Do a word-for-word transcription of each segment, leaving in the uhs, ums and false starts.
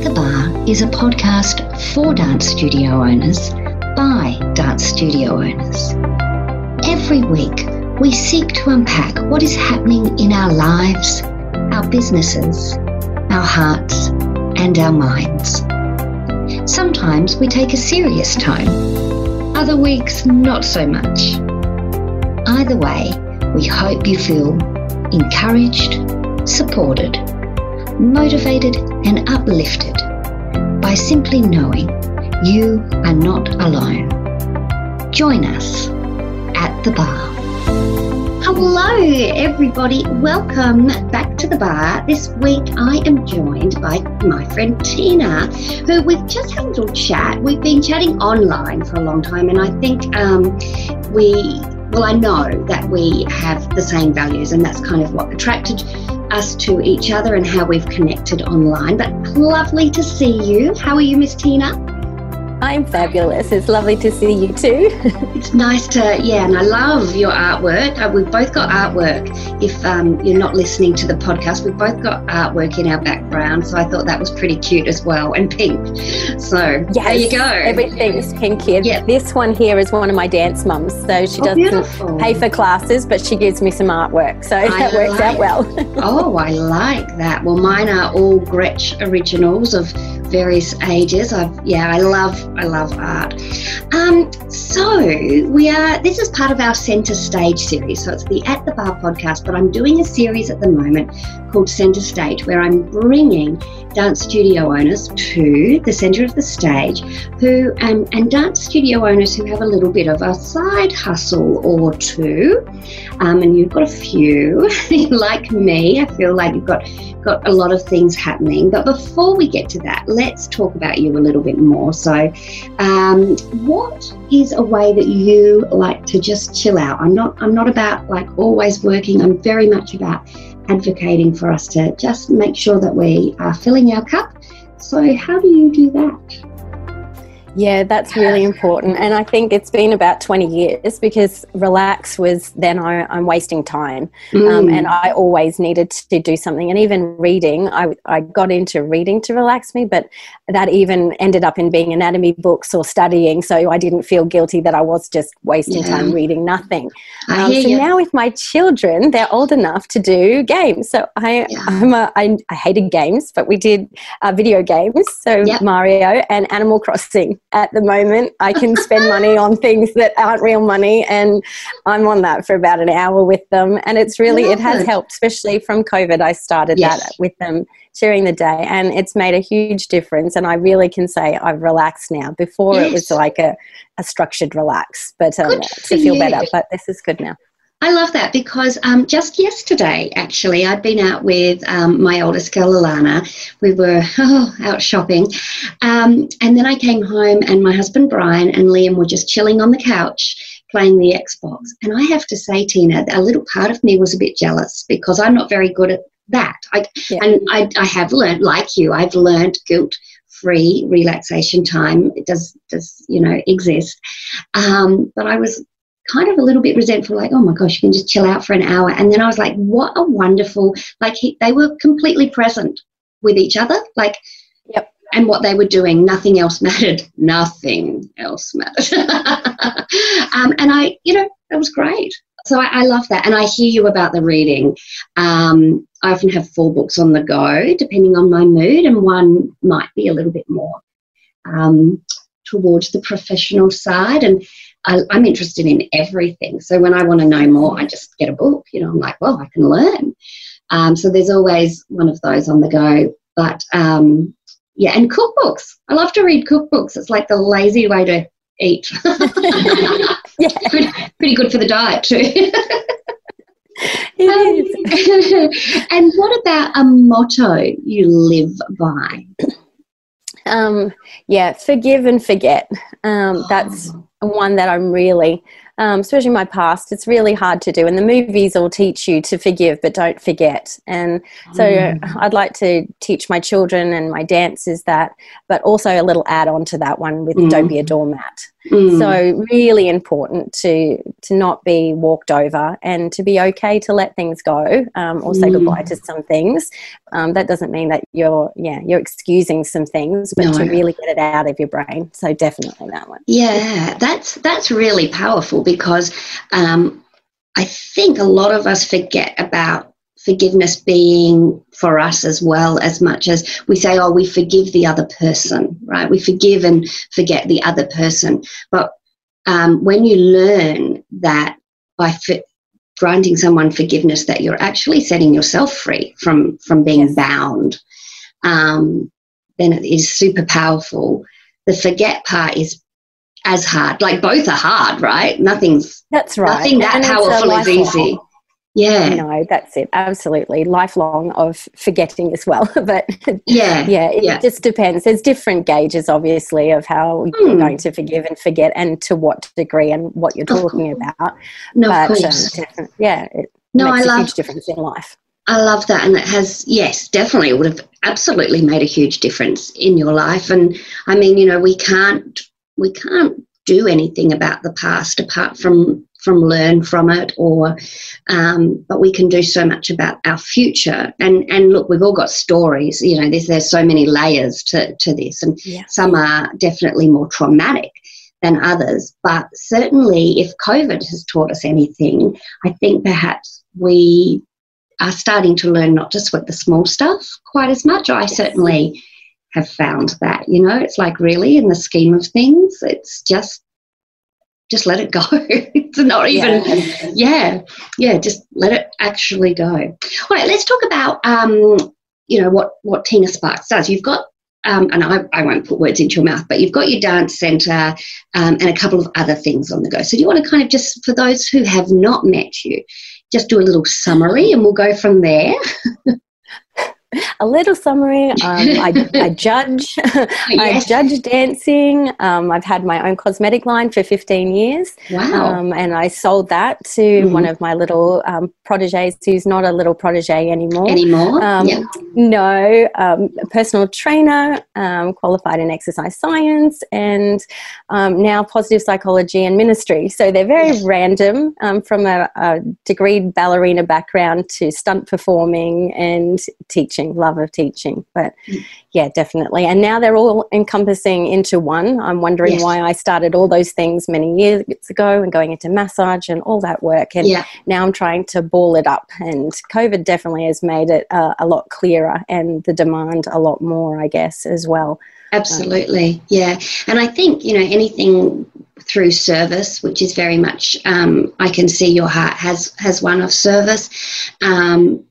At the Bar is a podcast for dance studio owners by dance studio owners. Every week, we seek to unpack what is happening in our lives, our businesses, our hearts, and our minds. Sometimes we take a serious tone, other weeks not so much. Either way, we hope you feel encouraged, supported, motivated and uplifted by simply knowing you are not alone. Join us at the Bar. Hello everybody, welcome back to the Bar. This week I am joined by my friend Tina, who we've just had a little chat. We've been chatting online for a long time, and I think um, we... Well, I know that we have the same values, and that's kind of what attracted us to each other and how we've connected online. But lovely to see you. How are you, Miss Tina? I'm fabulous. It's lovely to see you too. It's nice to, yeah, and I love your artwork. We've both got artwork. If um, you're not listening to the podcast, we've both got artwork in our background, so I thought that was pretty cute as well, and pink. So yes, there you go. Everything's pink here. Yep. This one here is one of my dance mums, so she oh, doesn't beautiful. pay for classes, but she gives me some artwork, so I that works like, out well. Oh, I like that. Well, mine are all Gretsch originals of various ages. I've, yeah, I love I love art. Um, so we are, this is part of our Centre Stage series. So it's the At The Bar podcast, but I'm doing a series at the moment called Centre Stage, where I'm bringing dance studio owners to the centre of the stage who um, and dance studio owners who have a little bit of a side hustle or two. Um, and you've got a few, like me. I feel like you've got, got a lot of things happening. But before we get to that, let's talk about you a little bit more. So um, what is a way that you like to just chill out? I'm not, I'm not about like always working. I'm very much about advocating for us to just make sure that we are filling our cup. So how do you do that? Yeah, that's really important. And I think it's been about twenty years, because relax was then I, I'm wasting time. Mm. Um, and I always needed to do something. And even reading, I, I got into reading to relax me, but that even ended up in being anatomy books or studying. So I didn't feel guilty that I was just wasting yeah. time reading nothing. Um, so you. now with my children, they're old enough to do games. So I, yeah. I'm a, I, I hated games, but we did uh, video games. So yep. Mario and Animal Crossing. At the moment, I can spend money on things that aren't real money, and I'm on that for about an hour with them, and it's really, it has helped, especially from COVID. I started yes. that with them during the day, and it's made a huge difference, and I really can say I've relaxed now. Before yes. it was like a, a structured relax, but um, to feel you. better, but this is good now. I love that, because um, just yesterday, actually, I'd been out with um, my oldest girl, Alana. We were oh, out shopping. Um, and then I came home, and my husband, Brian, and Liam were just chilling on the couch playing the Xbox. And I have to say, Tina, a little part of me was a bit jealous, because I'm not very good at that. I, yeah. And I, I have learned, like you, I've learned guilt free relaxation time. It does, does you know, exist. Um, but I was kind of a little bit resentful, like, oh my gosh, you can just chill out for an hour. And then I was like, what a wonderful, like he, they were completely present with each other, like, yep. and what they were doing, nothing else mattered, nothing else mattered. um, and I, you know, that was great. So I, I love that. And I hear you about the reading. Um, I often have four books on the go, depending on my mood, and one might be a little bit more um, towards the professional side. And I, I'm interested in everything. So when I want to know more, I just get a book. You know, I'm like, well, I can learn. Um, so there's always one of those on the go. But, um, yeah, and cookbooks. I love to read cookbooks. It's like the lazy way to eat. yeah. pretty, pretty good for the diet too. It is. And what about a motto you live by? Um, yeah, forgive and forget. Um, that's one that I'm really, um, especially my past, it's really hard to do. And the movies all teach you to forgive but don't forget. And so mm. I'd like to teach my children and my dancers that, but also a little add on to that one with mm. don't be a doormat. Mm. So really important to to not be walked over and to be okay to let things go um, or say mm. goodbye to some things. Um, that doesn't mean that you're, yeah, you're excusing some things, but no. to really get it out of your brain. So definitely that one. Yeah, that's, that's really powerful because um, I think a lot of us forget about forgiveness being for us as well, as much as we say, oh, we forgive the other person, right? We forgive and forget the other person. But um, when you learn that by fi- granting someone forgiveness, that you're actually setting yourself free from, from being yes. bound, um, then it is super powerful. The forget part is as hard. Like both are hard, right? Nothing's That's right. Nothing that and powerful is easy. Yeah. No, that's it. Absolutely. Lifelong of forgetting as well. But yeah, yeah, it yeah. just depends. There's different gauges, obviously, of how mm. you're going to forgive and forget and to what degree and what you're talking about. No, but, of course. Um, yeah, it no, makes I a love, huge difference in life. I love that. And it has, yes, definitely would have absolutely made a huge difference in your life. And I mean, you know, we can't, we can't do anything about the past apart from from learn from it, or um, but we can do so much about our future. And and look, we've all got stories, you know, there's, there's so many layers to, to this, and yeah. some are definitely more traumatic than others. But certainly if COVID has taught us anything, I think perhaps we are starting to learn not to sweat the small stuff quite as much. I yes. certainly have found that, you know, it's like really in the scheme of things, it's just, just let it go. It's not even, yeah. yeah, yeah, just let it actually go. All right, let's talk about, um, you know, what, what Tina Sparks does. You've got, um, and I, I won't put words into your mouth, but you've got your dance centre um, and a couple of other things on the go. So do you want to kind of just, for those who have not met you, just do a little summary and we'll go from there. A little summary. Um, I, I judge. Yes. I judge dancing. Um, I've had my own cosmetic line for fifteen years. Wow! Um, and I sold that to mm-hmm. one of my little um, proteges, who's not a little protege anymore. Anymore? Um, yeah. No. Um, personal trainer, um, qualified in exercise science, and um, now positive psychology and ministry. So they're very yes. random, um, from a, a degreed ballerina background to stunt performing and teaching. Love of teaching, but yeah, definitely. And now they're all encompassing into one. I'm wondering yes. why I started all those things many years ago and going into massage and all that work, and yeah. now I'm trying to ball it up, and COVID definitely has made it uh, a lot clearer and the demand a lot more, I guess, as well. Absolutely. Um, yeah. And I think, you know, anything through service, which is very much um, I can see your heart has, has one of service. Um,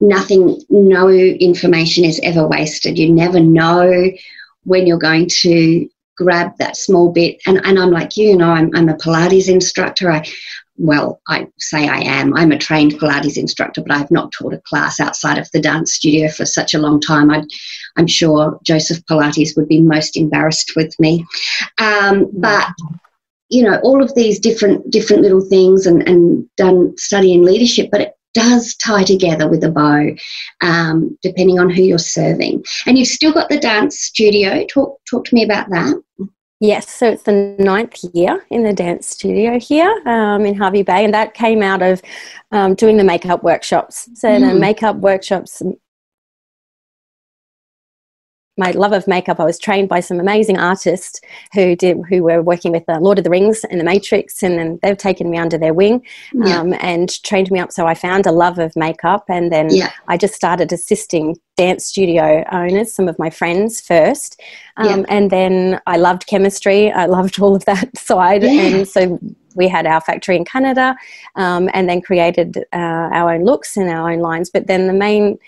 Nothing, no information is ever wasted. You never know when you're going to grab that small bit. And, and I'm like, you know, I'm, I'm a Pilates instructor. I, well, I say I am. I'm a trained Pilates instructor, but I've not taught a class outside of the dance studio for such a long time. I, I'm sure Joseph Pilates would be most embarrassed with me. Um, but... you know, all of these different different little things, and, and done study in leadership, but it does tie together with a bow, um, depending on who you're serving. And you've still got the dance studio. Talk talk to me about that. Yes, so it's the ninth year in the dance studio here um, in Hervey Bay, and that came out of um, doing the makeup workshops. So mm. the makeup workshops... my love of makeup, I was trained by some amazing artists who did, who were working with the Lord of the Rings and the Matrix, and then they've taken me under their wing yeah. um, and trained me up. So I found a love of makeup, and then yeah. I just started assisting dance studio owners, some of my friends first. Um, yeah. And then I loved chemistry. I loved all of that side. Yeah. And so we had our factory in Canada um, and then created uh, our own looks and our own lines. But then the main...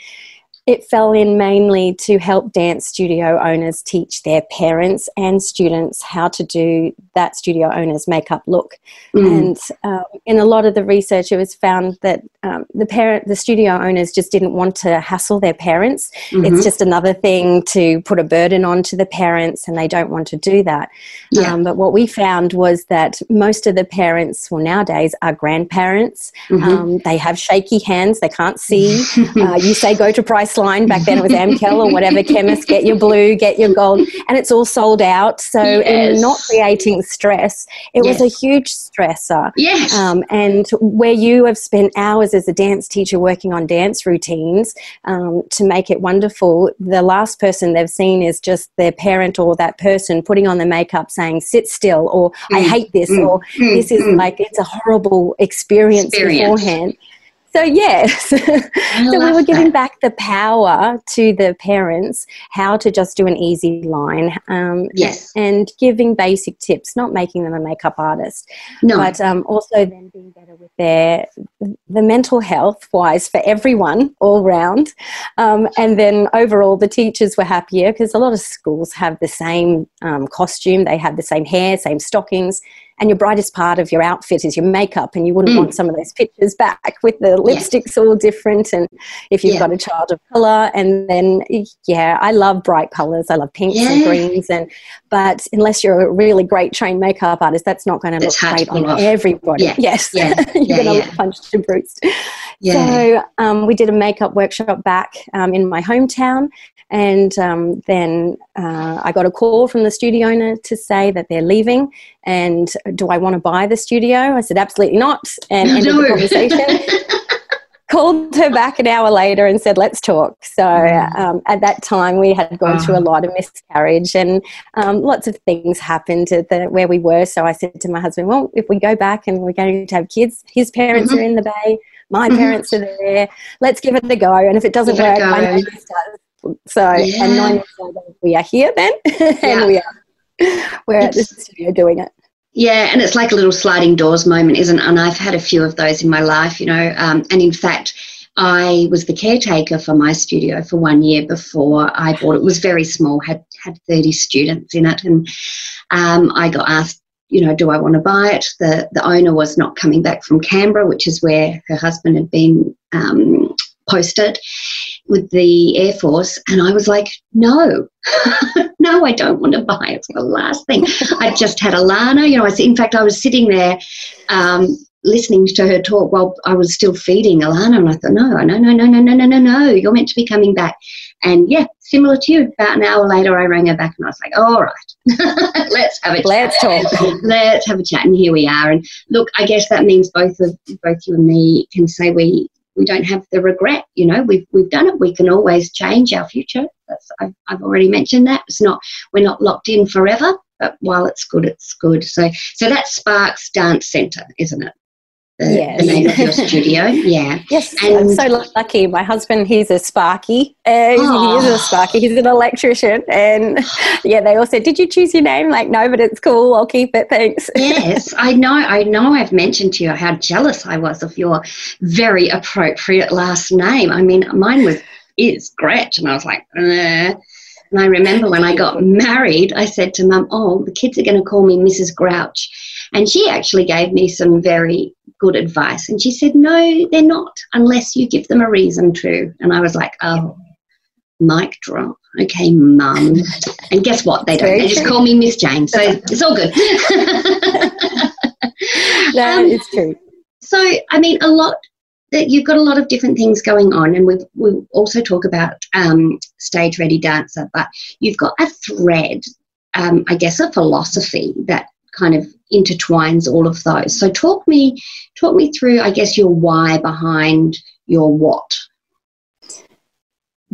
it fell in mainly to help dance studio owners teach their parents and students how to do that studio owner's makeup look. Mm. And um, in a lot of the research, it was found that um, the parent, the studio owners just didn't want to hassle their parents. Mm-hmm. It's just another thing to put a burden on to the parents, and they don't want to do that. Yeah. Um, but what we found was that most of the parents, well, nowadays are grandparents. Mm-hmm. Um, they have shaky hands. They can't see. uh, you say go to Price line. Back then it was Amcal or whatever chemist, get your blue, get your gold, and it's all sold out. So yes. in not creating stress, it yes. was a huge stressor. Yes. Um, and where you have spent hours as a dance teacher working on dance routines um, to make it wonderful, the last person they've seen is just their parent or that person putting on the makeup saying, sit still, or mm. I hate this, mm. or mm. this is mm. like, it's a horrible experience, experience. beforehand. So, yes, so we were giving that. back the power to the parents, how to just do an easy line um, yes. and giving basic tips, not making them a makeup artist, no. but um, also then being better with their the mental health-wise for everyone all round. Um, and then overall the teachers were happier because a lot of schools have the same um, costume, they have the same hair, same stockings. And your brightest part of your outfit is your makeup, and you wouldn't mm. want some of those pictures back with the lipsticks yeah. all different, and if you've yeah. got a child of colour. And then, yeah, I love bright colours. I love pinks yeah. and greens. and But unless you're a really great trained makeup artist, that's not going to look great on off. everybody. Yeah. Yes. Yeah. you're yeah, going to yeah. look punched and bruised. Yeah. So um, we did a makeup workshop back um, in my hometown. And um, then uh, I got a call from the studio owner to say that they're leaving, and do I want to buy the studio? I said, absolutely not, and ended no. the conversation. Called her back an hour later and said, let's talk. So um, at that time we had gone oh. through a lot of miscarriage and um, lots of things happened at the, where we were. So I said to my husband, well, if we go back and we're going to have kids, his parents mm-hmm. are in the bay, my mm-hmm. parents are there, let's give it a go. And if it doesn't work, I know this does. So, yeah. and nine years later, we are here then, and yeah. we are. We're it's, at the studio doing it. Yeah, and it's like a little sliding doors moment, isn't it? And I've had a few of those in my life, you know. Um, and in fact, I was the caretaker for my studio for one year before I bought it. It was very small, had, had thirty students in it. And um, I got asked, you know, do I want to buy it? The, the owner was not coming back from Canberra, which is where her husband had been um, posted with the Air Force, and I was like, no, no, I don't want to buy it. It's the last thing. I just had Alana, you know, I, in fact, I was sitting there um, listening to her talk while I was still feeding Alana, and I thought, no, no, no, no, no, no, no, no, no, you're meant to be coming back. And, yeah, similar to you, about an hour later I rang her back and I was like, all right, let's have a let's chat. Let's talk. Let's have a chat, and here we are. And, look, I guess that means both of both you and me can say we – we don't have the regret, you know, we've, we've done it. We can always change our future. That's, I've, I've already mentioned that. It's not, we're not locked in forever, but while it's good, it's good. So so that's Sparks Dance Centre, isn't it? The, yes. the name of your studio, yeah. Yes, and I'm so lucky. My husband, he's a Sparky. Uh, oh. He is a Sparky. He's an electrician. And, yeah, they all said, did you choose your name? Like, no, but it's cool. I'll keep it. Thanks. Yes, I know. I know I've mentioned to you how jealous I was of your very appropriate last name. I mean, mine was is Gretsch, and I was like, uh and I remember when I got married, I said to Mum, oh, the kids are going to call me Missus Grouch. And she actually gave me some very good advice. And she said, no, they're not, unless you give them a reason to. And I was like, oh, mic drop. Okay, Mum. And guess what? They don't. They just call me Miss Jane. So it's all good. No, um, it's true. So, I mean, a lot. That you've got a lot of different things going on, and we've, we'll also talk about um, Stage Ready Dancer, but you've got a thread, um, I guess a philosophy that kind of intertwines all of those. So talk me, talk me through, I guess, your why behind your what.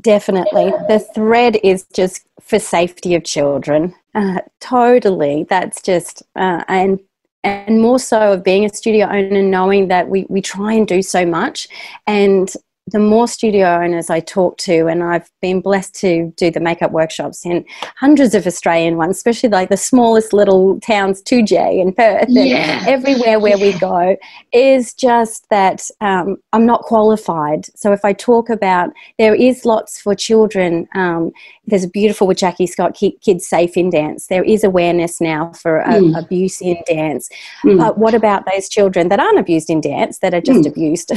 Definitely. The thread is just for safety of children. Uh, totally. That's just uh, – and. And more so of being a studio owner, knowing that we, we try and do so much. And the more studio owners I talk to, and I've been blessed to do the makeup workshops in hundreds of Australian ones, especially like the smallest little towns, two J in Perth, yeah. and everywhere where yeah. we go, is just that um, I'm not qualified. So if I talk about, there is lots for children. Um, there's a beautiful with Jackie Scott, Keep Kids Safe in Dance. There is awareness now for mm. um, abuse in dance. Mm. But what about those children that aren't abused in dance, that are just mm. abused,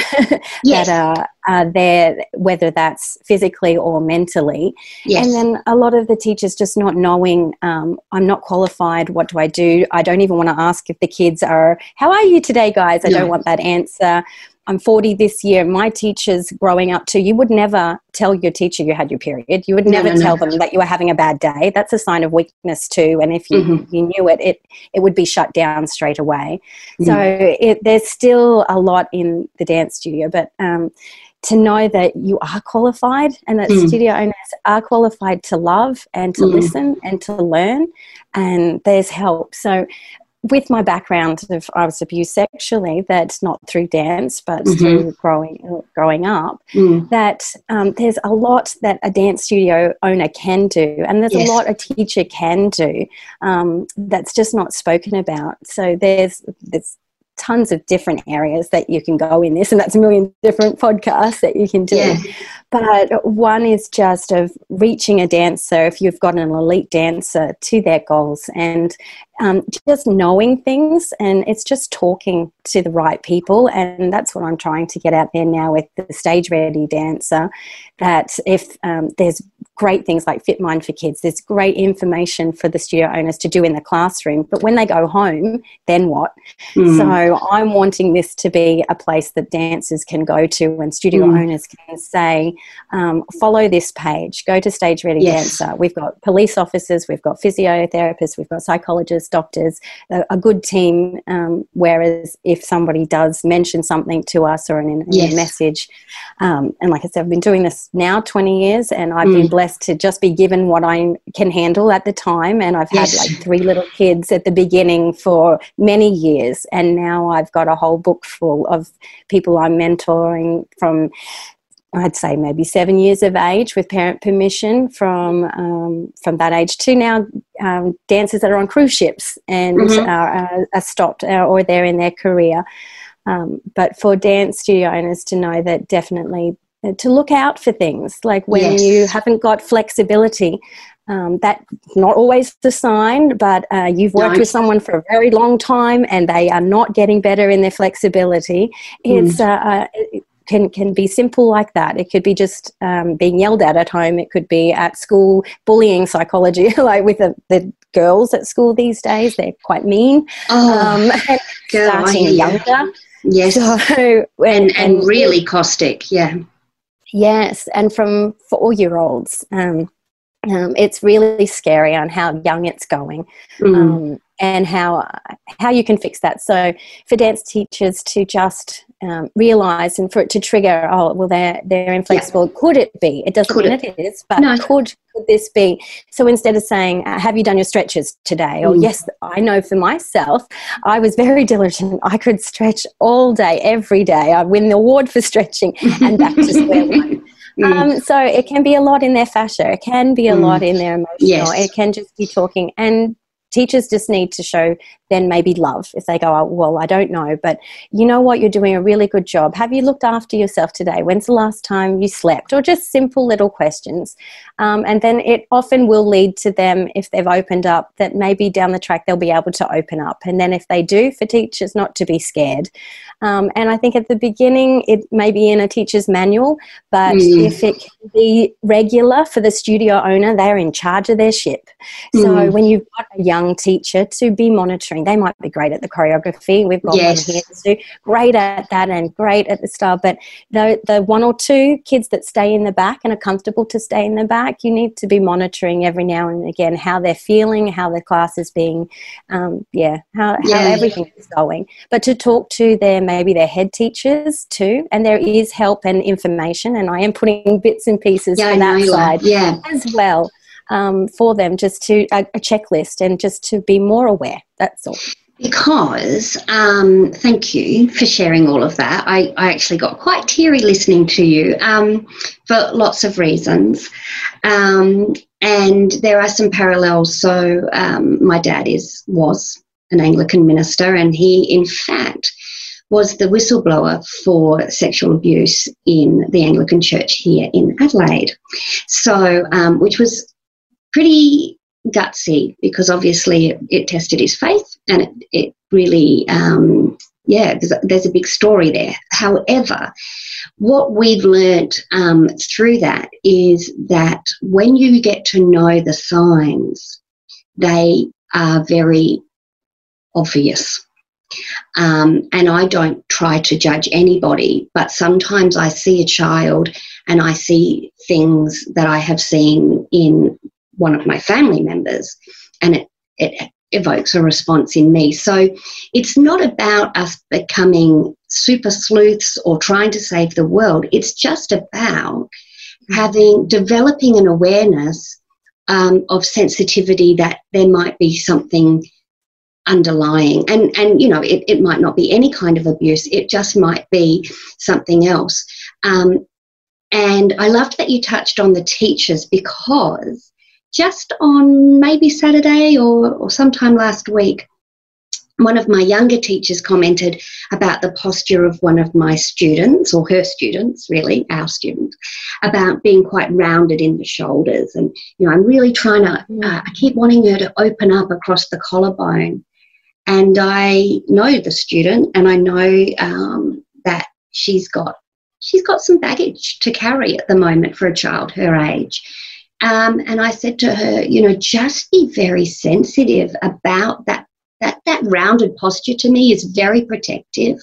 yes. that are... Uh, there, whether that's physically or mentally. Yes. And then a lot of the teachers just not knowing, um, I'm not qualified, what do I do? I don't even want to ask if the kids are, how are you today, guys? I no. don't want that answer. I'm forty this year. My teachers growing up too, you would never tell your teacher you had your period. You would never no, no, tell no. them that you were having a bad day. That's a sign of weakness too. And if you, mm-hmm. you knew it, it, it would be shut down straight away. Mm-hmm. So it, there's still a lot in the dance studio, but um, to know that you are qualified and that mm-hmm. studio owners are qualified to love and to mm-hmm. listen and to learn, and there's help. So with my background of I was abused sexually, that's not through dance but mm-hmm. through growing growing up, mm. that um, there's a lot that a dance studio owner can do, and there's yes. a lot a teacher can do um, that's just not spoken about. So there's there's tons of different areas that you can go in this, and that's a million different podcasts that you can do. Yeah. But one is just of reaching a dancer, if you've got an elite dancer, to their goals, and um, just knowing things, and it's just talking to the right people. And that's what I'm trying to get out there now with the Stage Ready Dancer, that if um, there's great things like Fit Mind for Kids, there's great information for the studio owners to do in the classroom, but when they go home, then what? Mm. So I'm wanting this to be a place that dancers can go to, and studio mm. owners can say, um, follow this page, go to Stage Ready yes. Dancer. We've got police officers, we've got physiotherapists, we've got psychologists, doctors, a, a good team, um, whereas if somebody does mention something to us or in, in yes. a message, um, and like I said, I've been doing this now twenty years, and I've mm. been blessed to just be given what I can handle at the time, and I've had yes. like three little kids at the beginning for many years, and now I've got a whole book full of people I'm mentoring from I'd say maybe seven years of age with parent permission, from um, from that age to now um, dancers that are on cruise ships and mm-hmm. are, are stopped or they're in their career, um, but for dance studio owners to know that definitely to look out for things like when yes. you haven't got flexibility, um, that's not always the sign, but uh, you've worked nice. with someone for a very long time and they are not getting better in their flexibility. Mm. It's, uh, uh, it can, can be simple like that. It could be just um, being yelled at at home. It could be at school, bullying psychology, like with the, the girls at school these days. They're quite mean, oh, um, and girl, starting younger. Yes, so, and, and, and really caustic, yeah. Yes, and from four-year-olds, um, um, it's really scary on how young it's going, mm. um, and how how you can fix that. So for dance teachers to just um, realise, and for it to trigger, oh, well, they're, they're inflexible. Yeah. Could it be? It doesn't could mean it, it is, but no. could, could this be? So instead of saying, uh, have you done your stretches today? Mm. Or yes, I know for myself, I was very diligent. I could stretch all day, every day. I win the award for stretching, and back to square one. Mm. Um, so it can be a lot in their fascia. It can be a mm. lot in their emotional. Yes. It can just be talking, and teachers just need to show then maybe love if they go, oh, well, I don't know, but you know what, you're doing a really good job. Have you looked after yourself today? When's the last time you slept? Or just simple little questions. Um, and then it often will lead to them, if they've opened up, that maybe down the track they'll be able to open up. And then if they do, for teachers not to be scared. Um, and I think at the beginning it may be in a teacher's manual, but mm. if it can be regular for the studio owner, they're in charge of their ship. Mm. So when you've got a young teacher to be monitoring. They might be great at the choreography. We've got yes. one here that's so great at that and great at the style, but the, the one or two kids that stay in the back and are comfortable to stay in the back, you need to be monitoring every now and again how they're feeling, how the class is being, um, yeah, how, yeah, how everything is going. But to talk to their maybe their head teachers too, and there is help and information, and I am putting bits and pieces yeah, for that side yeah. as well. Um, for them, just to a, a checklist and just to be more aware, that's all. Because um, thank you for sharing all of that. I, I actually got quite teary listening to you um, for lots of reasons, um, and there are some parallels. So um, my dad is was an Anglican minister, and he in fact was the whistleblower for sexual abuse in the Anglican Church here in Adelaide, so um, which was pretty gutsy, because obviously it, it tested his faith, and it, it really, um, yeah, there's a, there's a big story there. However, what we've learnt um, through that is that when you get to know the signs, they are very obvious. Um, and I don't try to judge anybody, but sometimes I see a child and I see things that I have seen in one of my family members, and it, it evokes a response in me. So it's not about us becoming super sleuths or trying to save the world. It's just about having, developing an awareness um, of sensitivity that there might be something underlying, and and you know it, it might not be any kind of abuse, it just might be something else. Um, and I loved that you touched on the teachers, because just on maybe Saturday or, or sometime last week, one of my younger teachers commented about the posture of one of my students, or her students, really, our students, about being quite rounded in the shoulders. And, you know, I'm really trying to, uh, I keep wanting her to open up across the collarbone. And I know the student, and I know um, that she's got, she's got some baggage to carry at the moment for a child her age. Um, and I said to her, you know, just be very sensitive about that. That, that rounded posture to me is very protective.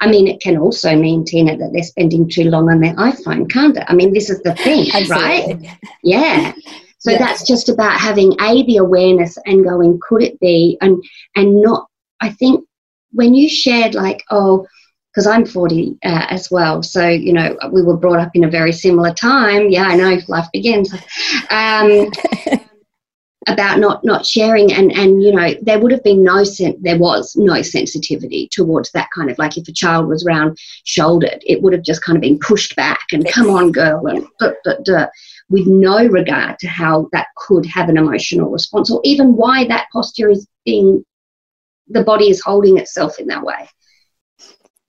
I mean, it can also mean, Tina, that they're spending too long on their iPhone, can't it? I mean, this is the thing, right? Yeah. So yeah. That's just about having, A, the awareness and going, could it be? And, and not, I think when you shared like, oh, because I'm forty uh, as well, so, you know, we were brought up in a very similar time. Yeah, I know, life begins. Um about not, not sharing, and, and, you know, there would have been no, sen- there was no sensitivity towards that kind of, like if a child was round-shouldered, it would have just kind of been pushed back and come on, girl, and duh, duh, duh, with no regard to how that could have an emotional response, or even why that posture is being, the body is holding itself in that way.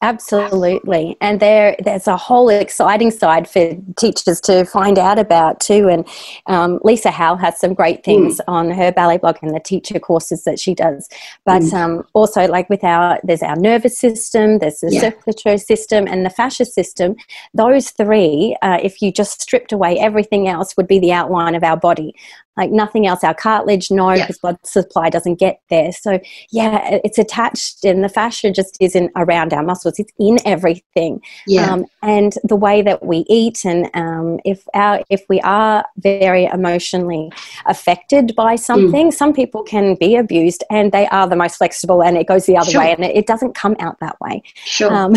Absolutely. And there, there's a whole exciting side for teachers to find out about too. And um, Lisa Howe has some great things mm. on her ballet blog and the teacher courses that she does. But mm. um, also like with our, there's our nervous system, there's the yeah. circulatory system and the fascia system. Those three, uh, if you just stripped away everything else, would be the outline of our body. Like nothing else, our cartilage, no, because yeah. blood supply doesn't get there. So, yeah, it's attached, and the fascia just isn't around our muscles. It's in everything. Yeah. Um, and the way that we eat, and um, if our if we are very emotionally affected by something, mm. some people can be abused, and they are the most flexible, and it goes the other sure. way, and it, it doesn't come out that way. Sure. Um,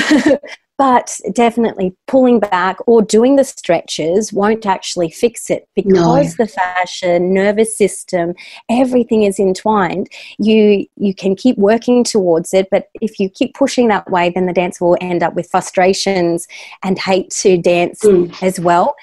But definitely pulling back or doing the stretches won't actually fix it, because no. the fascia, nervous system, everything is entwined. You you can keep working towards it, but if you keep pushing that way, then the dancer will end up with frustrations and hate to dance mm. as well.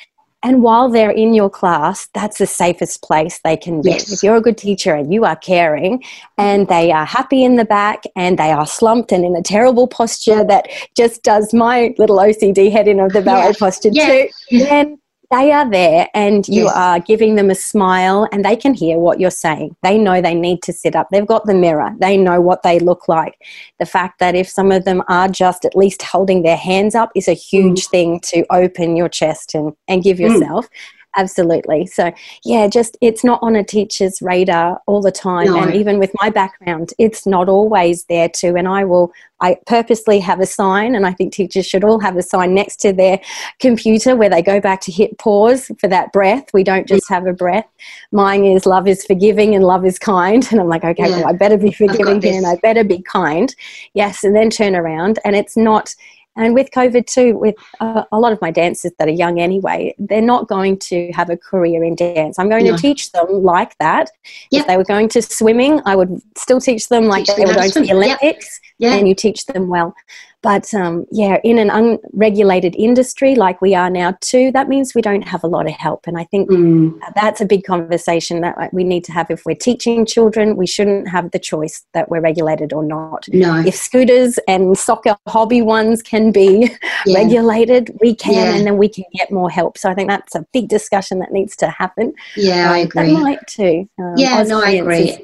And while they're in your class, that's the safest place they can be. Yes. If you're a good teacher and you are caring, and they are happy in the back and they are slumped and in a terrible posture that just does my little O C D head in of the ballet yeah. posture yeah. too, then they are there, and you yes. are giving them a smile, and they can hear what you're saying. They know they need to sit up. They've got the mirror. They know what they look like. The fact that if some of them are just at least holding their hands up is a huge mm. thing to open your chest and, and give yourself. Mm. Absolutely. So, yeah, just it's not on a teacher's radar all the time. No. And even with my background, it's not always there too. And I will, I purposely have a sign, and I think teachers should all have a sign next to their computer where they go back to hit pause for that breath. We don't just have a breath. Mine is love is forgiving and love is kind. And I'm like, okay, yeah. well, I better be forgiving here and I better be kind. Yes. And then turn around. And it's not... And with COVID too, with uh, a lot of my dancers that are young anyway, they're not going to have a career in dance. I'm going no. to teach them like that. Yep. If they were going to swimming, I would still teach them like teach they them were going swim. to the Olympics, yep. Yep. and you teach them well. But, um, yeah, in an unregulated industry like we are now too, that means we don't have a lot of help. And I think mm. that's a big conversation that we need to have. If we're teaching children, we shouldn't have the choice that we're regulated or not. No. If scooters and soccer hobby ones can be yeah. regulated, we can, yeah. and then we can get more help. So I think that's a big discussion that needs to happen. Yeah, um, I agree. That might too. Um, yeah, no, I agree. Is,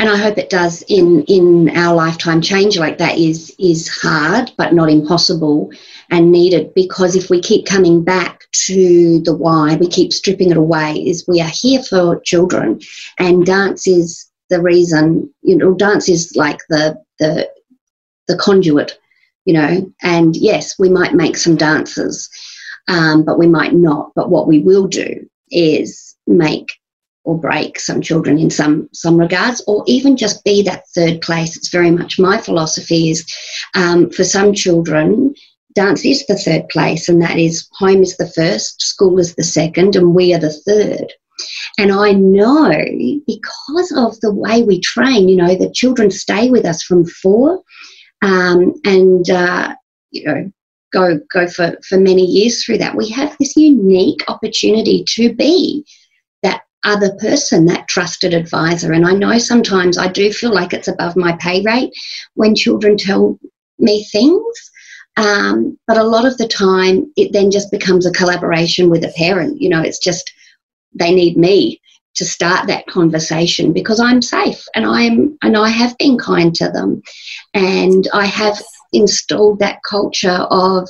And I hope it does in, in our lifetime. Change like that is is hard but not impossible and needed, because if we keep coming back to the why, we keep stripping it away, is we are here for children, and dance is the reason, you know, dance is like the the the conduit, you know, and yes, we might make some dances, um, but we might not. But what we will do is make or break some children in some some regards, or even just be that third place. It's very much my philosophy is um, for some children, dance is the third place, and that is home is the first, school is the second, and we are the third. And I know because of the way we train, you know, the children stay with us from four um, and, uh, you know, go go for, for many years through that. We have this unique opportunity to be that other person, that trusted advisor. And I know sometimes I do feel like it's above my pay rate when children tell me things. Um, but a lot of the time it then just becomes a collaboration with a parent. You know, it's just they need me to start that conversation because I'm safe and I'm and I have been kind to them, and I have installed that culture of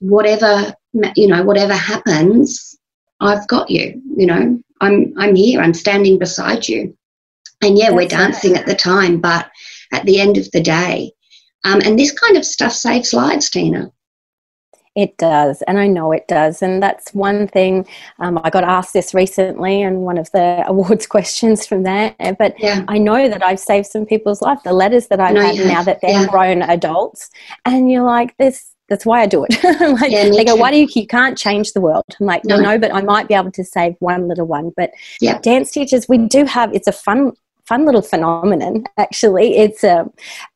whatever, you know, whatever happens, I've got you. You know, I'm I'm here. I'm standing beside you. And yeah, we're dancing at the time, but at the end of the day, um, and this kind of stuff saves lives, Tina. It does, and I know it does, and that's one thing. Um, I got asked this recently and one of the awards questions from that, but yeah. I know that I've saved some people's life. The letters that I've no, had now that they're yeah. grown adults, and you're like, this, that's why I do it. like, yeah, they go, why do you, you can't change the world? I'm like, no, no, no, but I might be able to save one little one. But yeah. dance teachers, we do have, it's a fun Fun little phenomenon, actually. It's uh,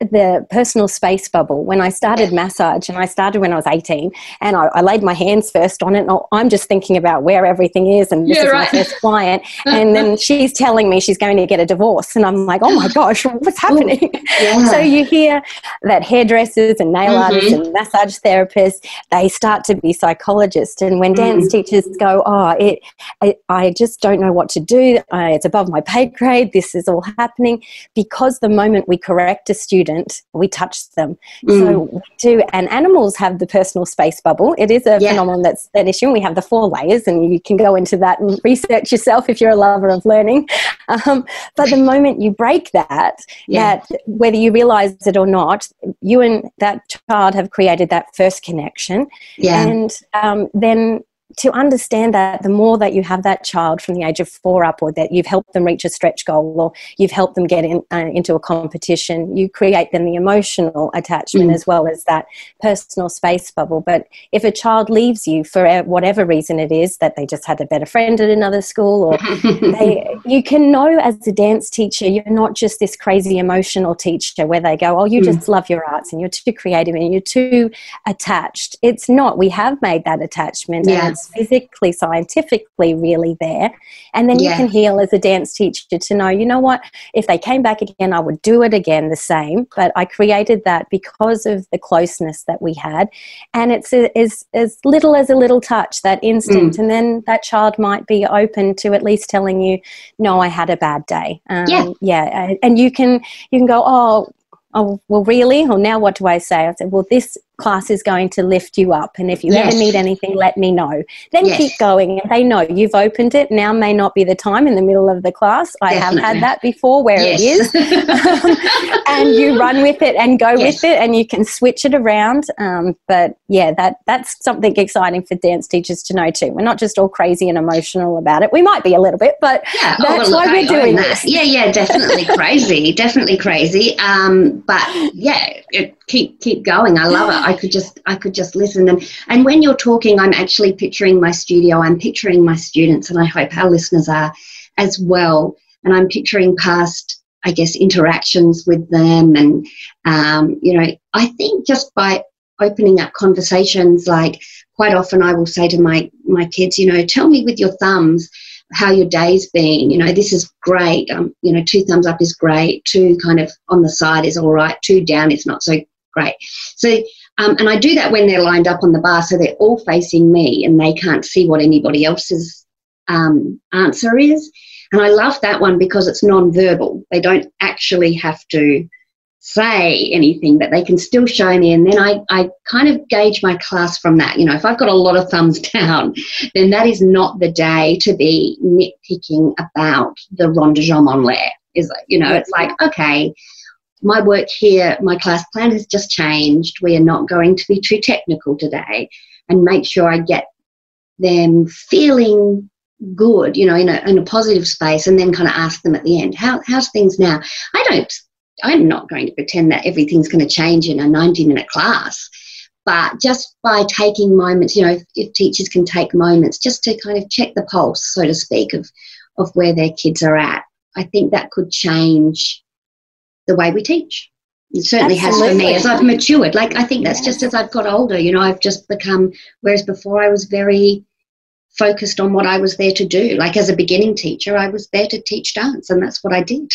the personal space bubble. When I started massage, and I started when I was eighteen, and I, I laid my hands first on it, and I'm just thinking about where everything is, and this yeah, is right. my first client, and then she's telling me she's going to get a divorce, and I'm like, oh my gosh, what's happening? Yeah. So you hear that hairdressers and nail mm-hmm. artists and massage therapists, they start to be psychologists, and when mm-hmm. dance teachers go, oh, it, I, I just don't know what to do, I, it's above my pay grade, this is all happening, because the moment we correct a student, we touch them. Mm. So we do, and animals have the personal space bubble. It is a yeah. phenomenon that's an issue, and we have the four layers, and you can go into that and research yourself if you're a lover of learning. Um, but the moment you break that, yeah. that, whether you realise it or not, you and that child have created that first connection. Yeah. And um, then to understand that the more that you have that child from the age of four upward, that you've helped them reach a stretch goal, or you've helped them get in, uh, into a competition, you create then the emotional attachment mm. as well as that personal space bubble. But if a child leaves you for whatever reason it is, that they just had a better friend at another school, or they, you can know as a dance teacher, you're not just this crazy emotional teacher where they go, oh, you mm. just love your arts and you're too creative and you're too attached. It's not. We have made that attachment. Yeah. Physically, scientifically really there, and then yeah. you can heal as a dance teacher to know, you know what, if they came back again, I would do it again the same, but I created that because of the closeness that we had. And it's as, as little as a little touch, that instant, mm. and then that child might be open to at least telling you, no, I had a bad day. Um, yeah. yeah and you can you can go, oh Oh, well, really? Well, now what do I say? I said, well, this class is going to lift you up, and if you yes. ever need anything, let me know. Then yes. keep going. And they know you've opened it. Now may not be the time in the middle of the class. Definitely. I have had that before where yes. it is. um, and you run with it and go yes. with it, and you can switch it around. Um, but, yeah, that that's something exciting for dance teachers to know too. We're not just all crazy and emotional about it. We might be a little bit, but yeah. that's oh, well, why look, we're I doing this. Yeah, yeah, definitely crazy, definitely crazy. Um But yeah, it, keep keep going. I love it. I could just I could just listen, and and when you're talking, I'm actually picturing my studio. I'm picturing my students, and I hope our listeners are as well. And I'm picturing past, I guess, interactions with them, and um, you know, I think just by opening up conversations, like quite often I will say to my my kids, you know, tell me with your thumbs how your day's been. You know, this is great. Um, you know, two thumbs up is great. Two kind of on the side is all right. Two down is not so great. So, um, and I do that when they're lined up on the bar, so they're all facing me and they can't see what anybody else's um, answer is. And I love that one because it's non-verbal. They don't actually have to say anything, but they can still show me, and then I, I kind of gauge my class from that. You know, if I've got a lot of thumbs down, then that is not the day to be nitpicking about the rond de jambon layer. Is, you know, it's like, okay, my work here, my class plan has just changed. We are not going to be too technical today, and make sure I get them feeling good, you know, in a, in a positive space, and then kind of ask them at the end, how, how's things now? I don't, I'm not going to pretend that everything's going to change in a ninety minute class, but just by taking moments, you know, if, if teachers can take moments just to kind of check the pulse, so to speak, of, of where their kids are at, I think that could change the way we teach. It certainly Absolutely. has for me as I've matured. Like, I think that's yeah. just as I've got older, you know, I've just become, whereas before I was very focused on what I was there to do. Like, as a beginning teacher, I was there to teach dance, and that's what I did.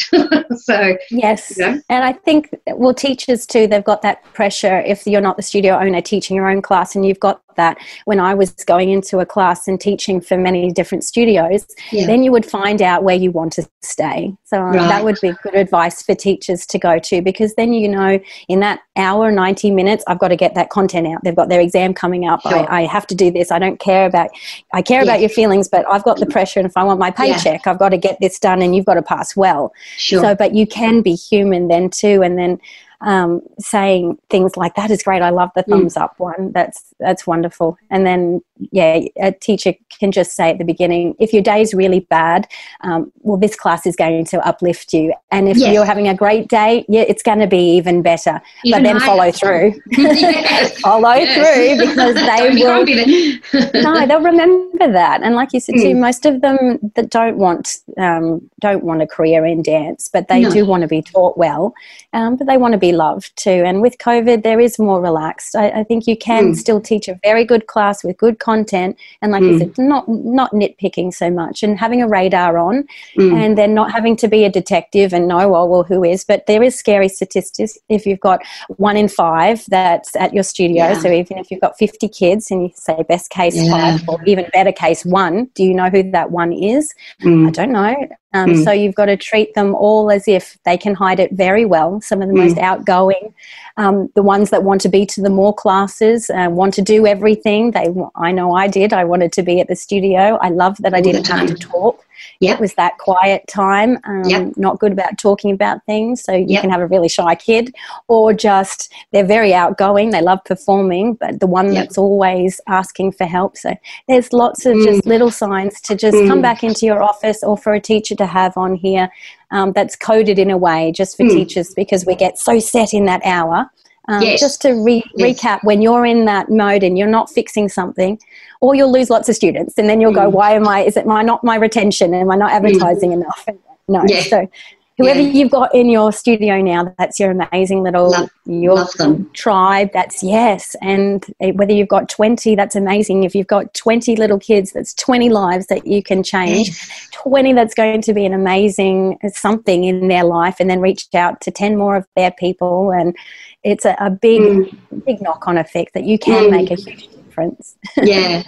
So, yes. You know. And I think, well, teachers too, they've got that pressure. If you're not the studio owner teaching your own class, and you've got that, when I was going into a class and teaching for many different studios, yeah. then you would find out where you want to stay. So um, right. that would be good advice for teachers to go to, because then, you know, in that hour, ninety minutes, I've got to get that content out. They've got their exam coming up. Sure. I, I have to do this. I don't care about, I care yeah. about your feelings, but I've got the pressure, and if I want my paycheck, yeah. I've got to get this done, and you've got to pass well. Sure. So, but you can be human then too. And then, Um, saying things like, that is great, I love the thumbs mm. up one, that's that's wonderful. And then yeah a teacher can just say at the beginning, if your day's really bad, um, well, this class is going to uplift you, and if yes. you're having a great day, yeah it's going to be even better. Even but then I, follow through yes. follow yes. through, because they will be no they'll remember that. And like you said mm. too, most of them that don't want um, don't want a career in dance, but they no. do want to be taught well, um, but they want to be loved too. And with COVID, there is more relaxed. I, I think you can mm. still teach a very good class with good content, and like mm. you said, not not nitpicking so much, and having a radar on, mm. and then not having to be a detective and know, oh well, who is? But there is scary statistics if you've got one in five that's at your studio. Yeah. So even if you've got fifty kids, and you say best case yeah. five, or even better case one, do you know who that one is? Mm. I don't know. Um, mm. So you've got to treat them all as if they can hide it very well. Some of the mm. most outgoing, um, the ones that want to be to the more classes, uh, want to do everything. They, I know I did. I wanted to be at the studio. I love that all I didn't have to talk. Yep. It was that quiet time, um, yep. not good about talking about things. So you yep. can have a really shy kid, or just they're very outgoing, they love performing, but the one yep. that's always asking for help. So there's lots of mm. just little signs to just mm. come back into your office, or for a teacher to have on here um, that's coded in a way just for mm. teachers, because we get so set in that hour. Um, yes. Just to re- yes. recap, when you're in that mode and you're not fixing something, or you'll lose lots of students, and then you'll mm. go, why am I, is it my not my retention? Am I not advertising mm. enough? No. Yeah. So whoever yeah. you've got in your studio now, that's your amazing little love, your love tribe. That's yes. And whether you've got twenty, that's amazing. If you've got twenty little kids, that's twenty lives that you can change. Yes. twenty that's going to be an amazing something in their life, and then reach out to ten more of their people, and it's a, a big, mm. big knock-on effect that you can mm. make a huge difference. Yeah,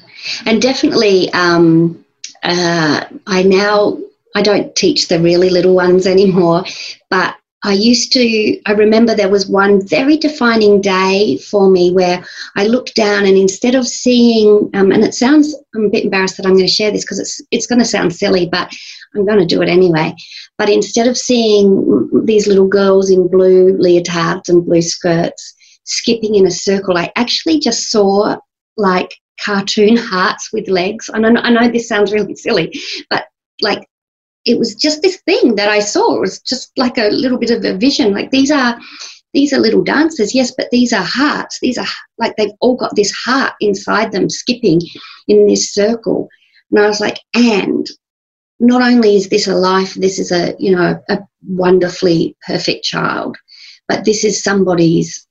and definitely um, uh, I now, I don't teach the really little ones anymore, but I used to, I remember there was one very defining day for me where I looked down, and instead of seeing, um, and it sounds, I'm a bit embarrassed that I'm going to share this because it's, it's going to sound silly, but I'm going to do it anyway. But instead of seeing these little girls in blue leotards and blue skirts skipping in a circle, I actually just saw like cartoon hearts with legs. And I know, I know this sounds really silly, but like, it was just this thing that I saw. It was just like a little bit of a vision. Like, these are these are little dancers, yes, but these are hearts. These are like, they've all got this heart inside them skipping in this circle. And I was like, and not only is this a life, this is a, you know, a wonderfully perfect child, but this is somebody's,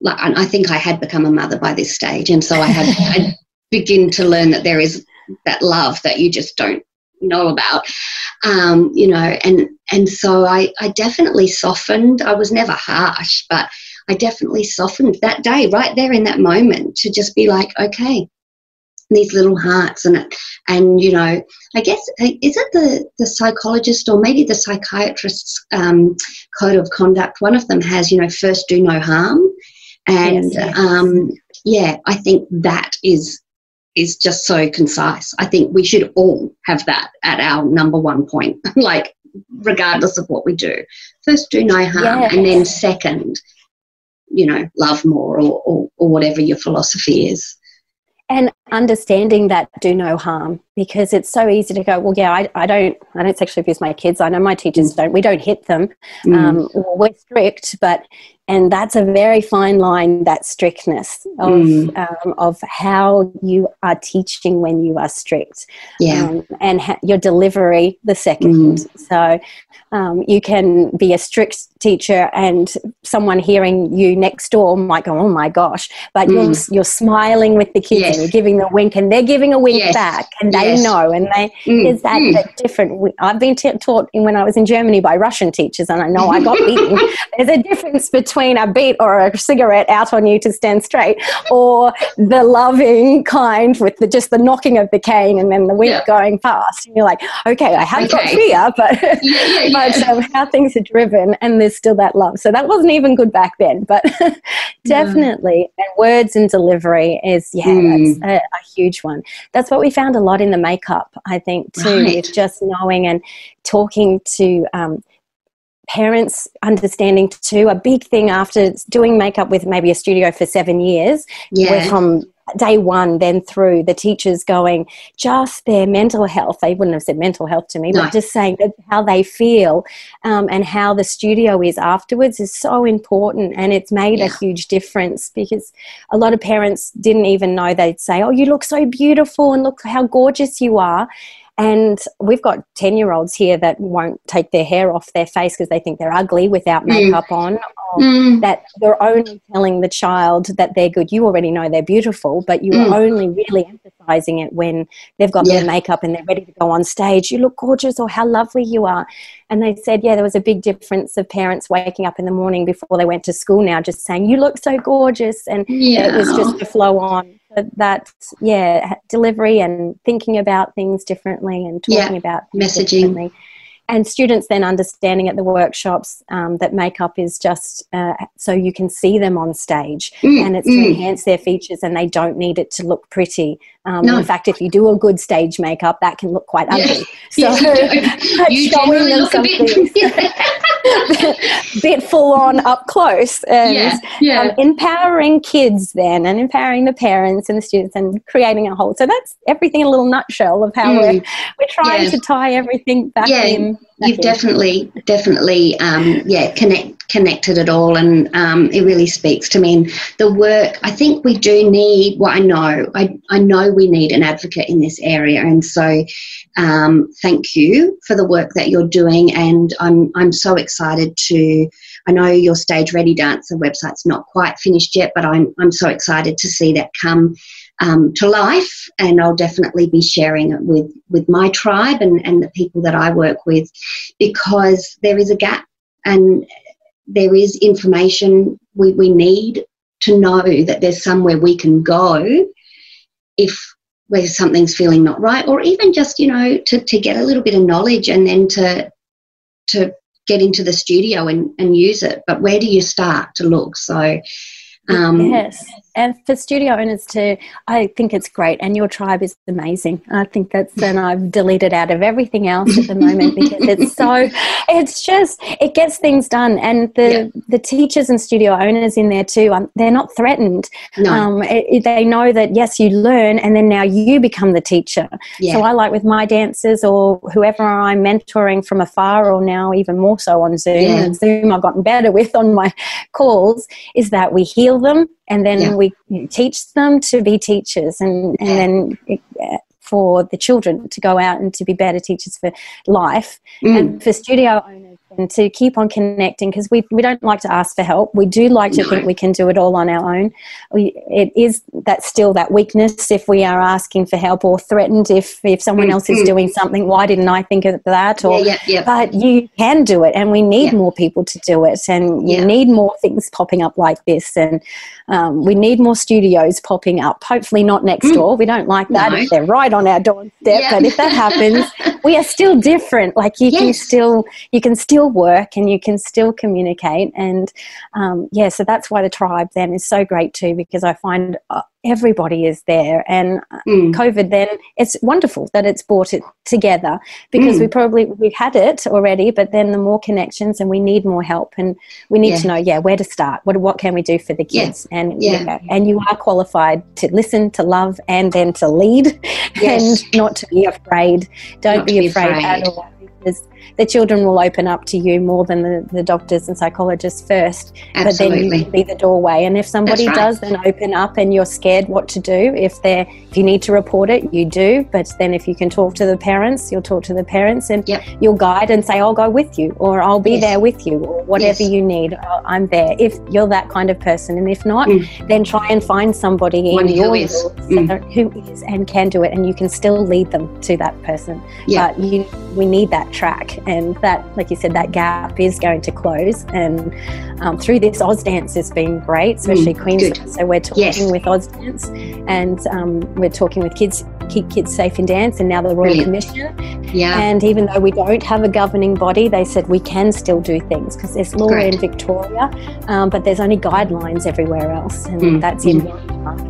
like, and I think I had become a mother by this stage. And so I had I begin to learn that there is that love that you just don't know about, um, you know, and and so I, I definitely softened. I was never harsh, but I definitely softened that day right there in that moment to just be like, okay, these little hearts, and and you know, I guess, is it the, the psychologist or maybe the psychiatrist's um, code of conduct? One of them has, you know, first do no harm, and yes, yes. Um, yeah, I think that is. is just so concise. I think we should all have that at our number one point. Like, regardless of what we do. First, do no harm, yes. and then second, you know, love more, or, or, or whatever your philosophy is. And understanding that do no harm, because it's so easy to go, well, yeah, I, I don't I don't sexually abuse my kids. I know my teachers mm. don't. We don't hit them. Mm. Um, or we're strict, but and that's a very fine line, that strictness of mm. um, of how you are teaching when you are strict, yeah, um, and ha- your delivery the second. Mm. So um, you can be a strict teacher, and someone hearing you next door might go, oh my gosh, but mm. you're you're smiling with the kids. Yes. You're giving the wink and they're giving a wink yes. back, and they yes. know, and they mm. is that, mm. that different. I've been t- taught in, when I was in Germany by Russian teachers, and I know I got beaten. There's a difference between a beat or a cigarette out on you to stand straight, or the loving kind with the, just the knocking of the cane and then the wink yeah. going past, and you're like, okay, I have okay. got fear, but, yeah, yeah, yeah. but um, how things are driven, and there's still that love. So that wasn't even good back then, but definitely yeah. and words and delivery is yeah mm. that's a, a huge one. That's what we found a lot in the makeup, I think, too, right. is just knowing and talking to um, parents, understanding too. A big thing after doing makeup with maybe a studio for seven years, yeah. we're from day one then through the teachers going, just their mental health. They wouldn't have said mental health to me, no. but just saying how they feel um, and how the studio is afterwards is so important, and it's made yeah. a huge difference, because a lot of parents didn't even know. They'd say, oh, you look so beautiful and look how gorgeous you are. And we've got ten-year-olds here that won't take their hair off their face because they think they're ugly without makeup mm. on, or mm. that you're only telling the child that they're good. You already know they're beautiful, but you're mm. only really emphasising it when they've got yeah. their makeup and they're ready to go on stage. You look gorgeous, or how lovely you are. And they said, yeah, there was a big difference of parents waking up in the morning before they went to school now just saying, you look so gorgeous, and yeah. it was just to flow on. But that, yeah, delivery and thinking about things differently and talking yeah, about messaging. And students then understanding at the workshops um, that makeup is just uh, so you can see them on stage mm, and it's mm. to enhance their features, and they don't need it to look pretty. Um, no. In fact, if you do a good stage makeup, that can look quite ugly. Yeah. So yeah, you, you showing them look something a bit, bit full on up close, and yeah, yeah. Um, empowering kids then, and empowering the parents and the students, and creating a whole. So that's everything in a little nutshell of how mm. we're, we're trying yeah. to tie everything back yeah. in. You've definitely, definitely, um, yeah, connect, connected it all, and um, it really speaks to me. And the work, I think we do need, well, I know, I, I know we need an advocate in this area, and so um, thank you for the work that you're doing, and I'm I'm so excited to, I know your Stage Ready Dancer website's not quite finished yet, but I'm I'm so excited to see that come Um, to life, and I'll definitely be sharing it with, with my tribe and, and the people that I work with, because there is a gap and there is information we, we need to know that there's somewhere we can go if where something's feeling not right, or even just, you know, to, to get a little bit of knowledge and then to to get into the studio and, and use it. But where do you start to look? So Um, yes, and for studio owners too, I think it's great, and your tribe is amazing. I think that's, and I've deleted out of everything else at the moment because it's so, it's just, it gets things done, and the, yeah. the teachers and studio owners in there too, um, they're not threatened. No. Um, it, it, they know that, yes, you learn, and then now you become the teacher. Yeah. So I like with my dancers or whoever I'm mentoring from afar, or now even more so on Zoom, yeah. and Zoom I've gotten better with on my calls, is that we heal them, and then yeah. we teach them to be teachers, and, and then it, for the children to go out and to be better teachers for life, mm. and for studio owners, and to keep on connecting, because we, we don't like to ask for help. We do like to no. think we can do it all on our own. We, it is that still that weakness if we are asking for help, or threatened if, if someone mm. else is mm. doing something, why didn't I think of that? Or yeah, yeah, yeah. But you can do it, and we need yeah. more people to do it, and you yeah. need more things popping up like this, and um, we need more studios popping up, hopefully not next mm. door. We don't like that no. if they're right on our doorstep, yeah. but if that happens, we are still different. Like you yes. can still, you can still work, and you can still communicate, and um, yeah so that's why the tribe then is so great too, because I find uh, everybody is there. And mm. COVID then, it's wonderful that it's brought it together, because mm. we probably, we had it already, but then the more connections, and we need more help, and we need yeah. to know, yeah, where to start, what what can we do for the kids. Yeah. And yeah. Yeah, and you are qualified to listen, to love, and then to lead. Yes. And not to be afraid. Don't not be afraid, afraid at all. Because the children will open up to you more than the, the doctors and psychologists first. Absolutely. But then you can be the doorway. And if somebody right. does then open up and you're scared what to do, if they're if you need to report it, you do. But then if you can talk to the parents, you'll talk to the parents, and yep. you'll guide and say, I'll go with you, or I'll be yes. there with you, or whatever yes. you need, I'm there, if you're that kind of person. And if not, mm. then try and find somebody in your who is. Mm. who is and can do it, and you can still lead them to that person. Yep. But you, we need that track, and that, like you said, that gap is going to close. And um, through this, Ausdance has been great, especially mm, Queensland. Good. So we're talking yes. with Ausdance, and um, we're talking with kids, Keep Kids Safe in Dance, and now the Royal Brilliant. Commission. Yeah. And even though we don't have a governing body, they said we can still do things, because there's law Great. in Victoria, um, but there's only guidelines everywhere else, and mm. that's in mm.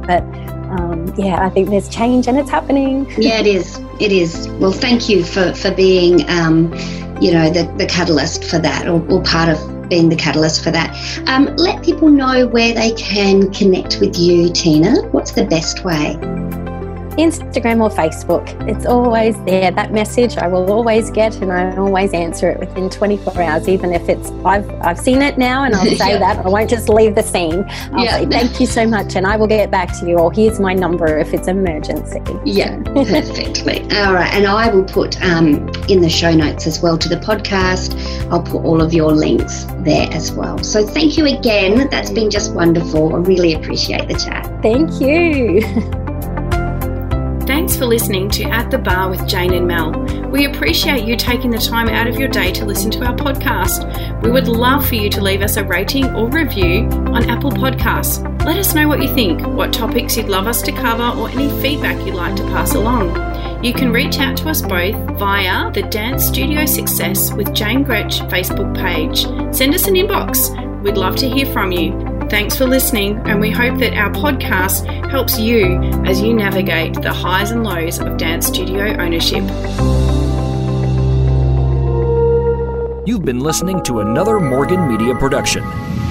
But um, yeah, I think there's change, and it's happening. Yeah, it is. It is. Well, thank you for, for being, um, you know, the, the catalyst for that, or, or part of being the catalyst for that. Um, let people know where they can connect with you, Tina. What's the best way? Instagram or Facebook. It's always there. That message I will always get, and I always answer it within twenty-four hours, even if it's I've I've seen it now, and I'll say yeah. that. I won't just leave the scene. I'll yeah. say thank you so much, and I will get back to you, or here's my number if it's emergency. Yeah, perfectly. All right, and I will put um, in the show notes as well to the podcast, I'll put all of your links there as well. So thank you again. That's been just wonderful. I really appreciate the chat. Thank you. Thanks for listening to At the Bar with Jane and Mel. We appreciate you taking the time out of your day to listen to our podcast. We would love for you to leave us a rating or review on Apple Podcasts. Let us know what you think, what topics you'd love us to cover, or any feedback you'd like to pass along. You can reach out to us both via the Dance Studio Success with Jane Gretsch Facebook page. Send us an inbox. We'd love to hear from you. Thanks for listening, and we hope that our podcast helps you as you navigate the highs and lows of dance studio ownership. You've been listening to another Morgan Media production.